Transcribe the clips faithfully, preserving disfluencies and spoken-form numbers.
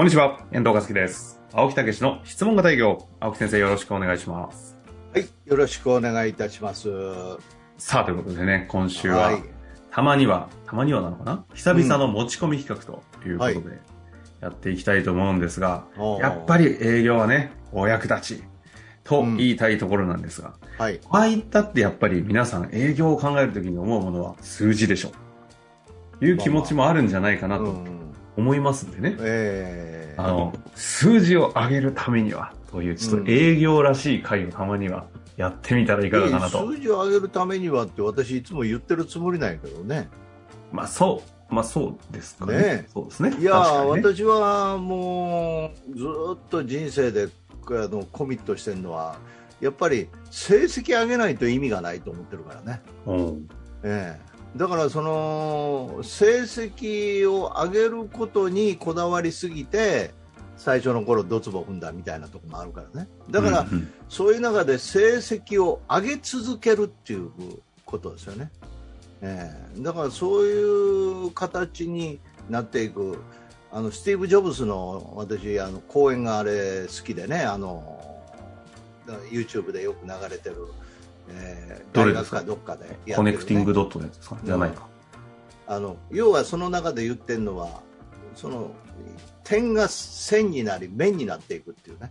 こんにちは、遠藤和樹です。青木武の質問型営業。青木先生、よろしくお願いします。はい、よろしくお願いいたします。さあ、ということでね、今週は、はい、たまには、たまにはなのかな、久々の持ち込み企画ということで、うんはい、やっていきたいと思うんですが、やっぱり営業はね、お役立ちと言いたいところなんですが、うんはい、こういったってやっぱり皆さん営業を考えるときに思うものは数字でしょという気持ちもあるんじゃないかなと。まあまあうん思いますんでね、えー、あの数字を上げるためにはというちょっと営業らしい会をたまにはやってみたらいかがかなと、うんえー、数字を上げるためにはって私いつも言ってるつもりなんやけどね、まあ、そう、まあ、そうですか ね, ね, そうですねいや、ね、私はもうずっと人生であのコミットしてるのはやっぱり成績上げないと意味がないと思ってるからね、うんえーだからその成績を上げることにこだわりすぎて最初の頃ドツボ踏んだみたいなところもあるからね。だからそういう中で成績を上げ続けるっていうことですよね、えー、だからそういう形になっていく。あのスティーブ・ジョブズの私あの講演があれ好きでね、あの YouTube でよく流れてるえー、どれですか、どっかでやってる、ね、コネクティングドットのやつですか、じゃないか、あの要はその中で言ってるのはその点が線になり面になっていくっていうね、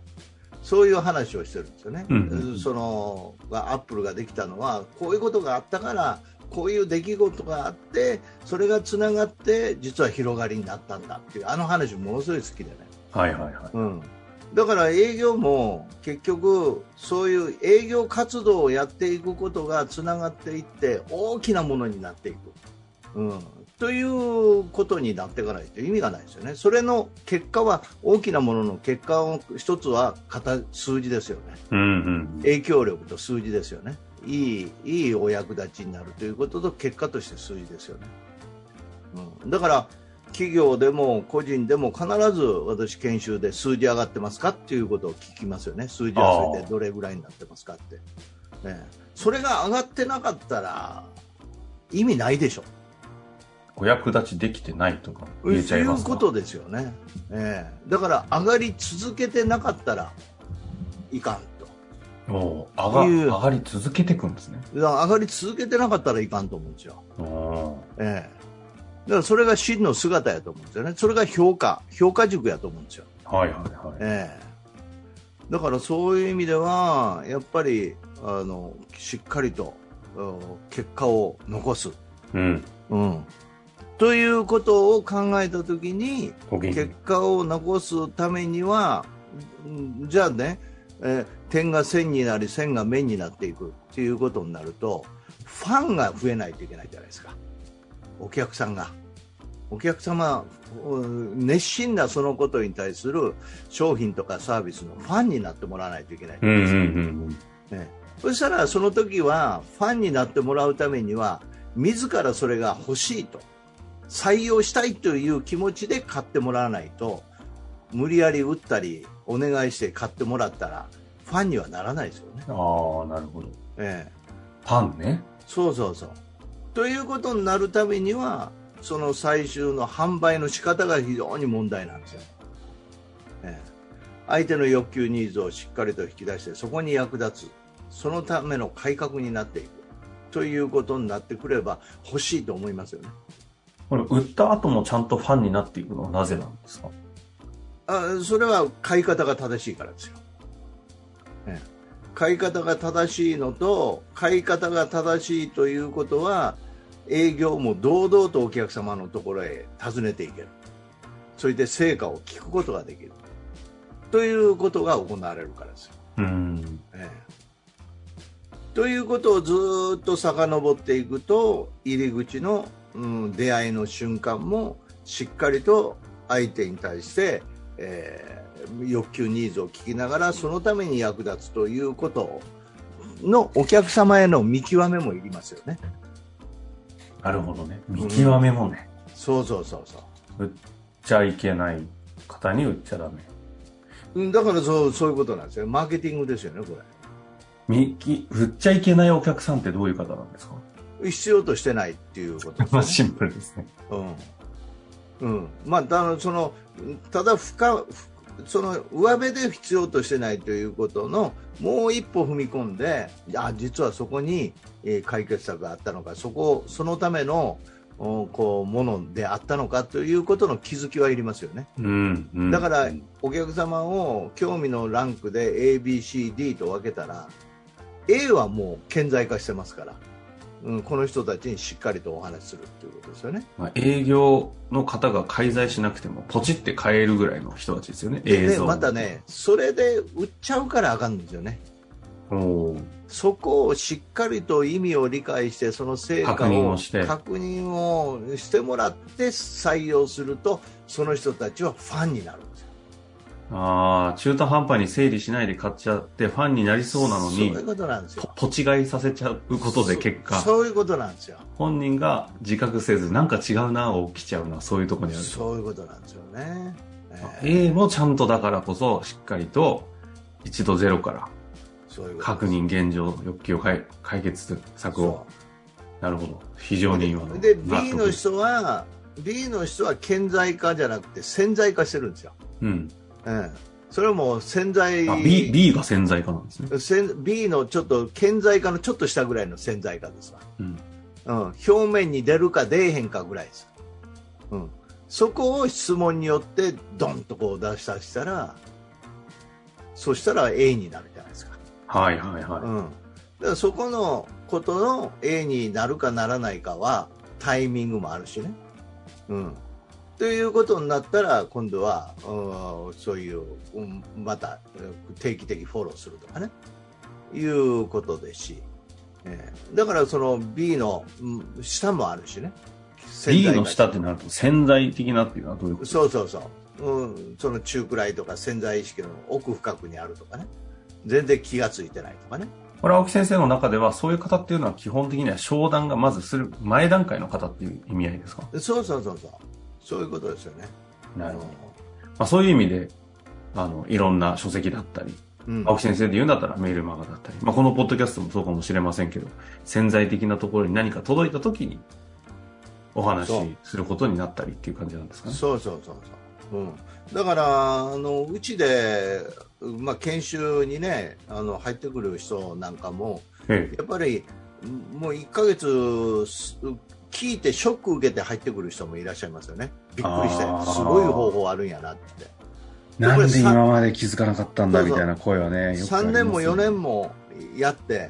そういう話をしてるんですよね、うんうんうん、そのアップルができたのはこういうことがあったから、こういう出来事があってそれがつながって実は広がりになったんだっていう、あの話ものすごい好きでね、はいはいはい、うんだから営業も結局そういう営業活動をやっていくことがつながっていって大きなものになっていく、うん、ということになっていかないと意味がないですよね。それの結果は大きなものの結果を一つは数字ですよね、うんうん、影響力と数字ですよね。いい、いいお役立ちになるということと結果として数字ですよね、うん、だから企業でも個人でも必ず私研修で数字上がってますかっていうことを聞きますよね。数字はそれでどれぐらいになってますかって、ね、それが上がってなかったら意味ないでしょ。お役立ちできてないとか言えちゃいますか、そういうことですよね、えー、だから上がり続けてなかったらいかんと。お上が、いう上がり続けていくんですね。だから上がり続けてなかったらいかんと思うんですよ。おだからそれが真の姿やと思うんですよね。それが評価評価軸やと思うんですよ、はいはいはいえー、だからそういう意味ではやっぱりあのしっかりと結果を残す、うんうん、ということを考えたときに結果を残すためにはじゃあね、えー、点が線になり線が面になっていくということになるとファンが増えないといけないじゃないですか。お客さんがお客様熱心なそのことに対する商品とかサービスのファンになってもらわないといけない、うんうんうんね、そしたらその時はファンになってもらうためには自らそれが欲しいと採用したいという気持ちで買ってもらわないと、無理やり売ったりお願いして買ってもらったらファンにはならないですよね。あーなるほど、ね、ファンねそうそうそうということになるためにはその最終の販売の仕方が非常に問題なんですよ、ね、相手の欲求ニーズをしっかりと引き出してそこに役立つ、そのための改革になっていくということになってくれば欲しいと思いますよね。これ売った後もちゃんとファンになっていくのはなぜなんですか。あ、それは買い方が正しいからですよ、ね、買い方が正しいのと買い方が正しいということは営業も堂々とお客様のところへ訪ねていける、それで成果を聞くことができるということが行われるからですよ、うん、ええということをずっと遡っていくと入り口の、うん、出会いの瞬間もしっかりと相手に対して、えー欲求ニーズを聞きながらそのために役立つということのお客様への見極めもいりますよね。なるほどね、見極めもね、うん、そうそうそうそう売っちゃいけない方に売っちゃダメだから、そう、そういうことなんですよ。マーケティングですよねこれ。みき売っちゃいけないお客さんってどういう方なんですか。必要としてないっていうことですね。シンプルですね、うんうんまあ、だそのただ深その上辺で必要としてないということのもう一歩踏み込んで、あ実はそこに、えー、解決策があったのか、そこそのためのこうものであったのかということの気づきはいりますよね、うんうん、だからお客様を興味のランクで エービーシーディー と分けたら A はもう顕在化してますから、うん、この人たちにしっかりとお話しするということですよね、まあ、営業の方が介在しなくてもポチって買えるぐらいの人たちですよね。映像でまたねそれで売っちゃうからあかんですよね。おそこをしっかりと意味を理解してその成果を確認をして、確認をしてもらって採用するとその人たちはファンになるんですよ。あ中途半端に整理しないで買っちゃってファンになりそうなのにポチ買いさせちゃうことで結果そういうことなんですよ。本人が自覚せずなんか違うな起きちゃうのはそういうところにある。そういうことなんですよね、えー、A もちゃんとだからこそしっかりと一度ゼロからそういう確認現状欲求を解決策をなるほど非常に今ので B の人は B の人は顕在化じゃなくて潜在化してるんですよ、うんうん、それはもう潜在 B, B が潜在化なんですね。 B のちょっと顕在化のちょっと下ぐらいの潜在化ですわ、うんうん、表面に出るか出えへんかぐらいです、うん、そこを質問によってドンとこう出したしたらそしたら A になるじゃないですか。はいはいはい、うん、だからそこのことの A になるかならないかはタイミングもあるしね、うん、ということになったら今度はそういうまた定期的フォローするとかねいうことですし、えー、だからその B の下もあるしね。 B の下ってなると潜在的なっていうのはどういうことですか。そうそうそう、うん、その中くらいとか潜在意識の奥深くにあるとかね全然気がついてないとかね。これ青木先生の中ではそういう方っていうのは基本的には商談がまずする前段階の方っていう意味合いですか。そうそうそうそうそういうことですよね。なるほど、まあ、そういう意味であのいろんな書籍だったり、うん、青木先生で言うんだったらメールマガだったり、まあ、このポッドキャストもそうかもしれませんけど潜在的なところに何か届いた時にお話しすることになったりっていう感じなんですかね。そうそうそうそう、うん、だからあのうちでまあ、研修に、ね、あの入ってくる人なんかも、ええ、やっぱりもういっかげつ聞いてショック受けて入ってくる人もいらっしゃいますよね。びっくりしてすごい方法あるんやなってなんで今まで気づかなかったんだみたいな声は ね, よくありますね。さんねんもよねんもやって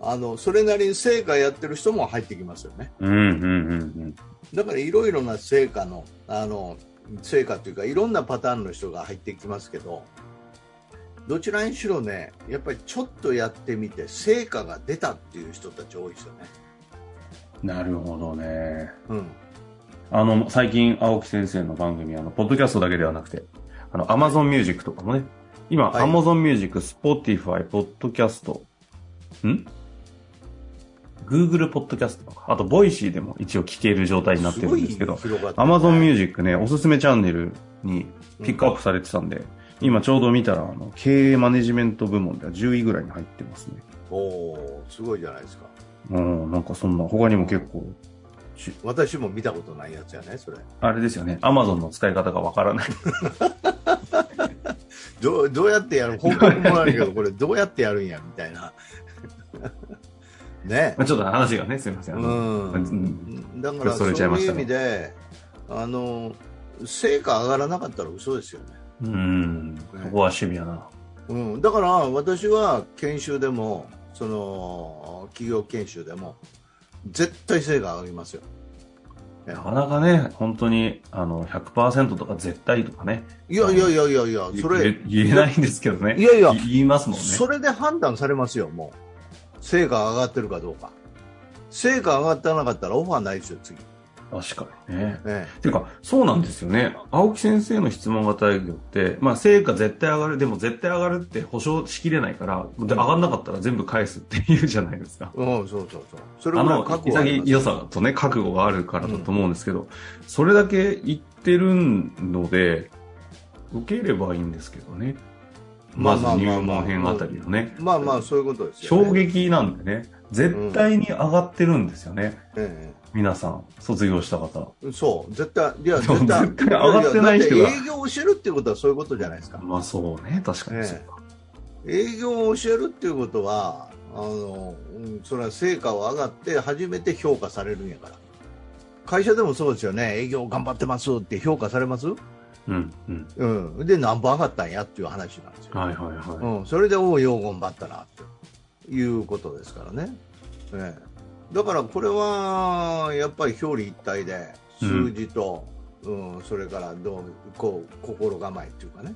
あのそれなりに成果やってる人も入ってきますよね、うんうんうんうん、だからいろいろな成果のあの成果というかいろんなパターンの人が入ってきますけどどちらにしろね、やっぱりちょっとやってみて成果が出たっていう人たち多いですよね。なるほどね、うん、あの最近青木先生の番組あのポッドキャストだけではなくてあの Amazon Music とかもね今、はい、Amazon Music、Spotify、Podcast ん Google Podcast とかあと Voicy でも一応聞ける状態になってるんですけどすごい広がって、ね、Amazon Music ねおすすめチャンネルにピックアップされてたんで、うん今ちょうど見たらあの経営マネジメント部門ではじゅういぐらいに入ってますね。おーすごいじゃないですか。うんなんかそんな他にも結構私も見たことないやつやね。それあれですよね Amazon の使い方がわからないど, うどうやってやる報告もあるけどこれどうやってやるんやみたいなね。ちょっと話がねすいませんうん、うん、だからそういう意味であの成果上がらなかったら嘘ですよね。うん、そこはシビアな、うん、だから私は研修でもその企業研修でも絶対成果上がりますよ。なかなかね本当にあの ひゃくパーセント とか絶対とかねいやいやいやいやいやそれ言えないんですけどね。いやいや言いますもんね。それで判断されますよ。もう成果上がってるかどうか。成果上がってなかったらオファーないですよ次。確かにね。ねていうかそうなんですよね。青木先生の質問型営業って、まあ、成果絶対上がるでも絶対上がるって保証しきれないから、うん、上がんなかったら全部返すっていうじゃないですか。うんそうそうそう。それぐらい覚悟ありますよね。あの潔さとね覚悟があるからだと思うんですけど、うん、それだけ言ってるので受ければいいんですけどね。まず入門編あたりのね。まあまあそういうことですよね。衝撃なんでね。絶対に上がってるんですよね、うんうん、皆さん卒業した方。そう絶対いや絶対上がってない人が営業を教えるっていうことはそういうことじゃないですか。まあそうね、確かにそうか、えー、営業を教えるっていうことはあの、うん、それは成果は上がって初めて評価されるんやから。会社でもそうですよね、営業頑張ってますって評価されます、うんうんうん、で何本上がったんやっていう話なんですよ、はいはいはいうん、それでおうよう頑張ったなっていうことですからね、ね、だからこれはやっぱり表裏一体で数字と、うんうん、それからどうこう心構えっていうかね、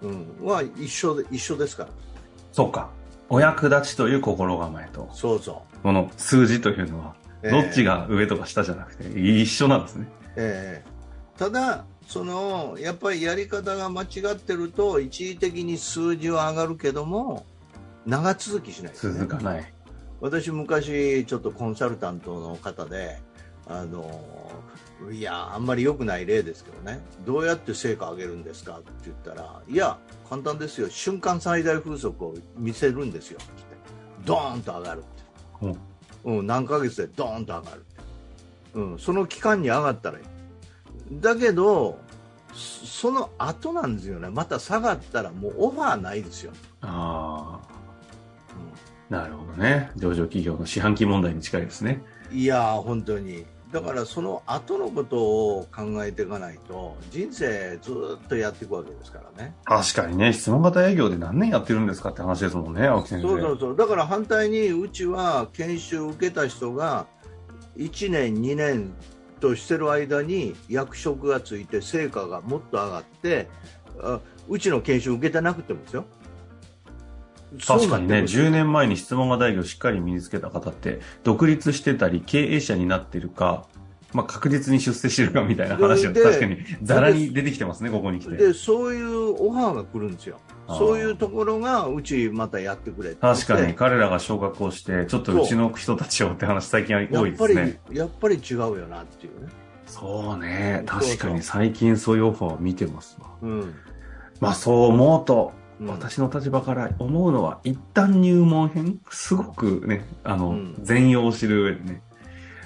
うん、は一緒で一緒ですから。そうか、お役立ちという心構えとそうそうこの数字というのはどっちが上とか下じゃなくて一緒なんですね、えー、ただそのやっぱりやり方が間違ってると一時的に数字は上がるけども長続きしないですね。続かない。私昔ちょっとコンサルタントの方であのいやあんまり良くない例ですけどね、どうやって成果上げるんですかって言ったら、いや簡単ですよ、瞬間最大風速を見せるんですよってドーンと上がるって、うんうん、何ヶ月でドーンと上がる、うん、その期間に上がったらいい。だけどその後なんですよね、また下がったらもうオファーないですよ。ああ、うん、なるほどね、上場企業の四半期問題に近いですね。いや本当にだからその後のことを考えていかないと人生ずっとやっていくわけですからね。確かにね、質問型営業で何年やってるんですかって話ですもんね、青木先生。そうそうそう、だから反対にうちは研修を受けた人がいちねんにねんとしてる間に役職がついて成果がもっと上がって、あうちの研修を受けてなくてもですよ。確かにね、じゅうねんまえに質問型営業をしっかり身につけた方って独立してたり経営者になってるか、まあ、確実に出世してるかみたいな話は確かにざらに出てきてますね、ここに来て。でそういうオファーが来るんですよ。そういうところがうちまたやってくれて、確かに彼らが昇格をしてちょっとうちの人たちをって話最近は多いですね。やっぱり、やっぱり違うよなっていうね。そうね、確かに最近そういうオファーを見てますわ、うん、まあそう思うと私の立場から思うのは、一旦入門編すごくね、あの、うん、全容を知る上でね、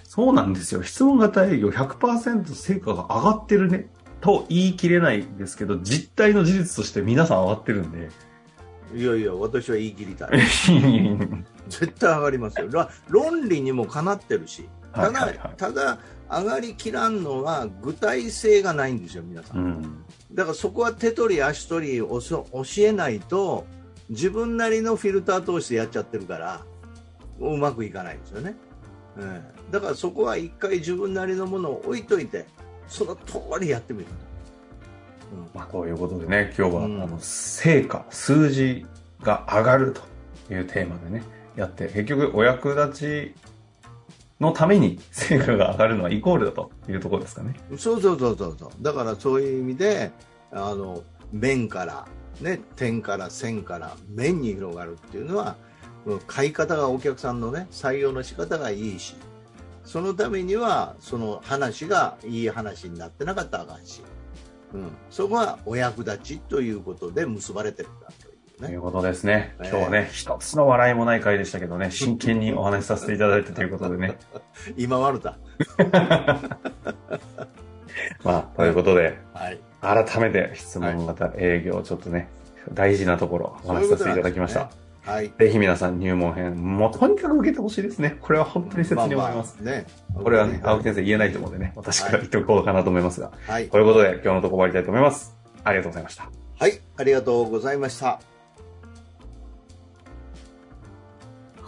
そうなんですよ、質問型営業 ひゃくパーセント 成果が上がってるねと言い切れないですけど、実態の事実として皆さん上がってるんで。いやいや、私は言い切りたい絶対上がりますよ、論理にもかなってるし。ただ、はいはいはい、ただ上がりきらんのは具体性がないんですよ皆さん、うん、だからそこは手取り足取り教えないと自分なりのフィルター通してやっちゃってるからうまくいかないんですよね、うん、だからそこは一回自分なりのものを置いといてその通りやってみる、うんまあ、ということでね、今日は、うん、あの成果数字が上がるというテーマでねやって、結局お役立ちのために成果が上がるのはイコールだというところですかね。そうそうそうそうそう、だからそういう意味であの面から、ね、点から線から面に広がるっていうのは買い方がお客さんのね採用の仕方がいいし、そのためにはその話がいい話になってなかったらあかんし、うん、そこはお役立ちということで結ばれてるんだとということですね。今日はね、えー、一つの笑いもない回でしたけどね、真剣にお話しさせていただいてということでね今悪だ、まあ、ということで、はい、改めて質問型営業ちょっとね、はい、大事なところお話しさせていただきました、ねはい、ぜひ皆さん入門編もうとにかく受けてほしいですね。これは本当に切に思います、まあまあね、これはね、はい、青木先生言えないと思うんでね、私から言っておこうかなと思いますが、はい、ということで今日のところ終わりたいと思います。ありがとうございました。はい、ありがとうございました。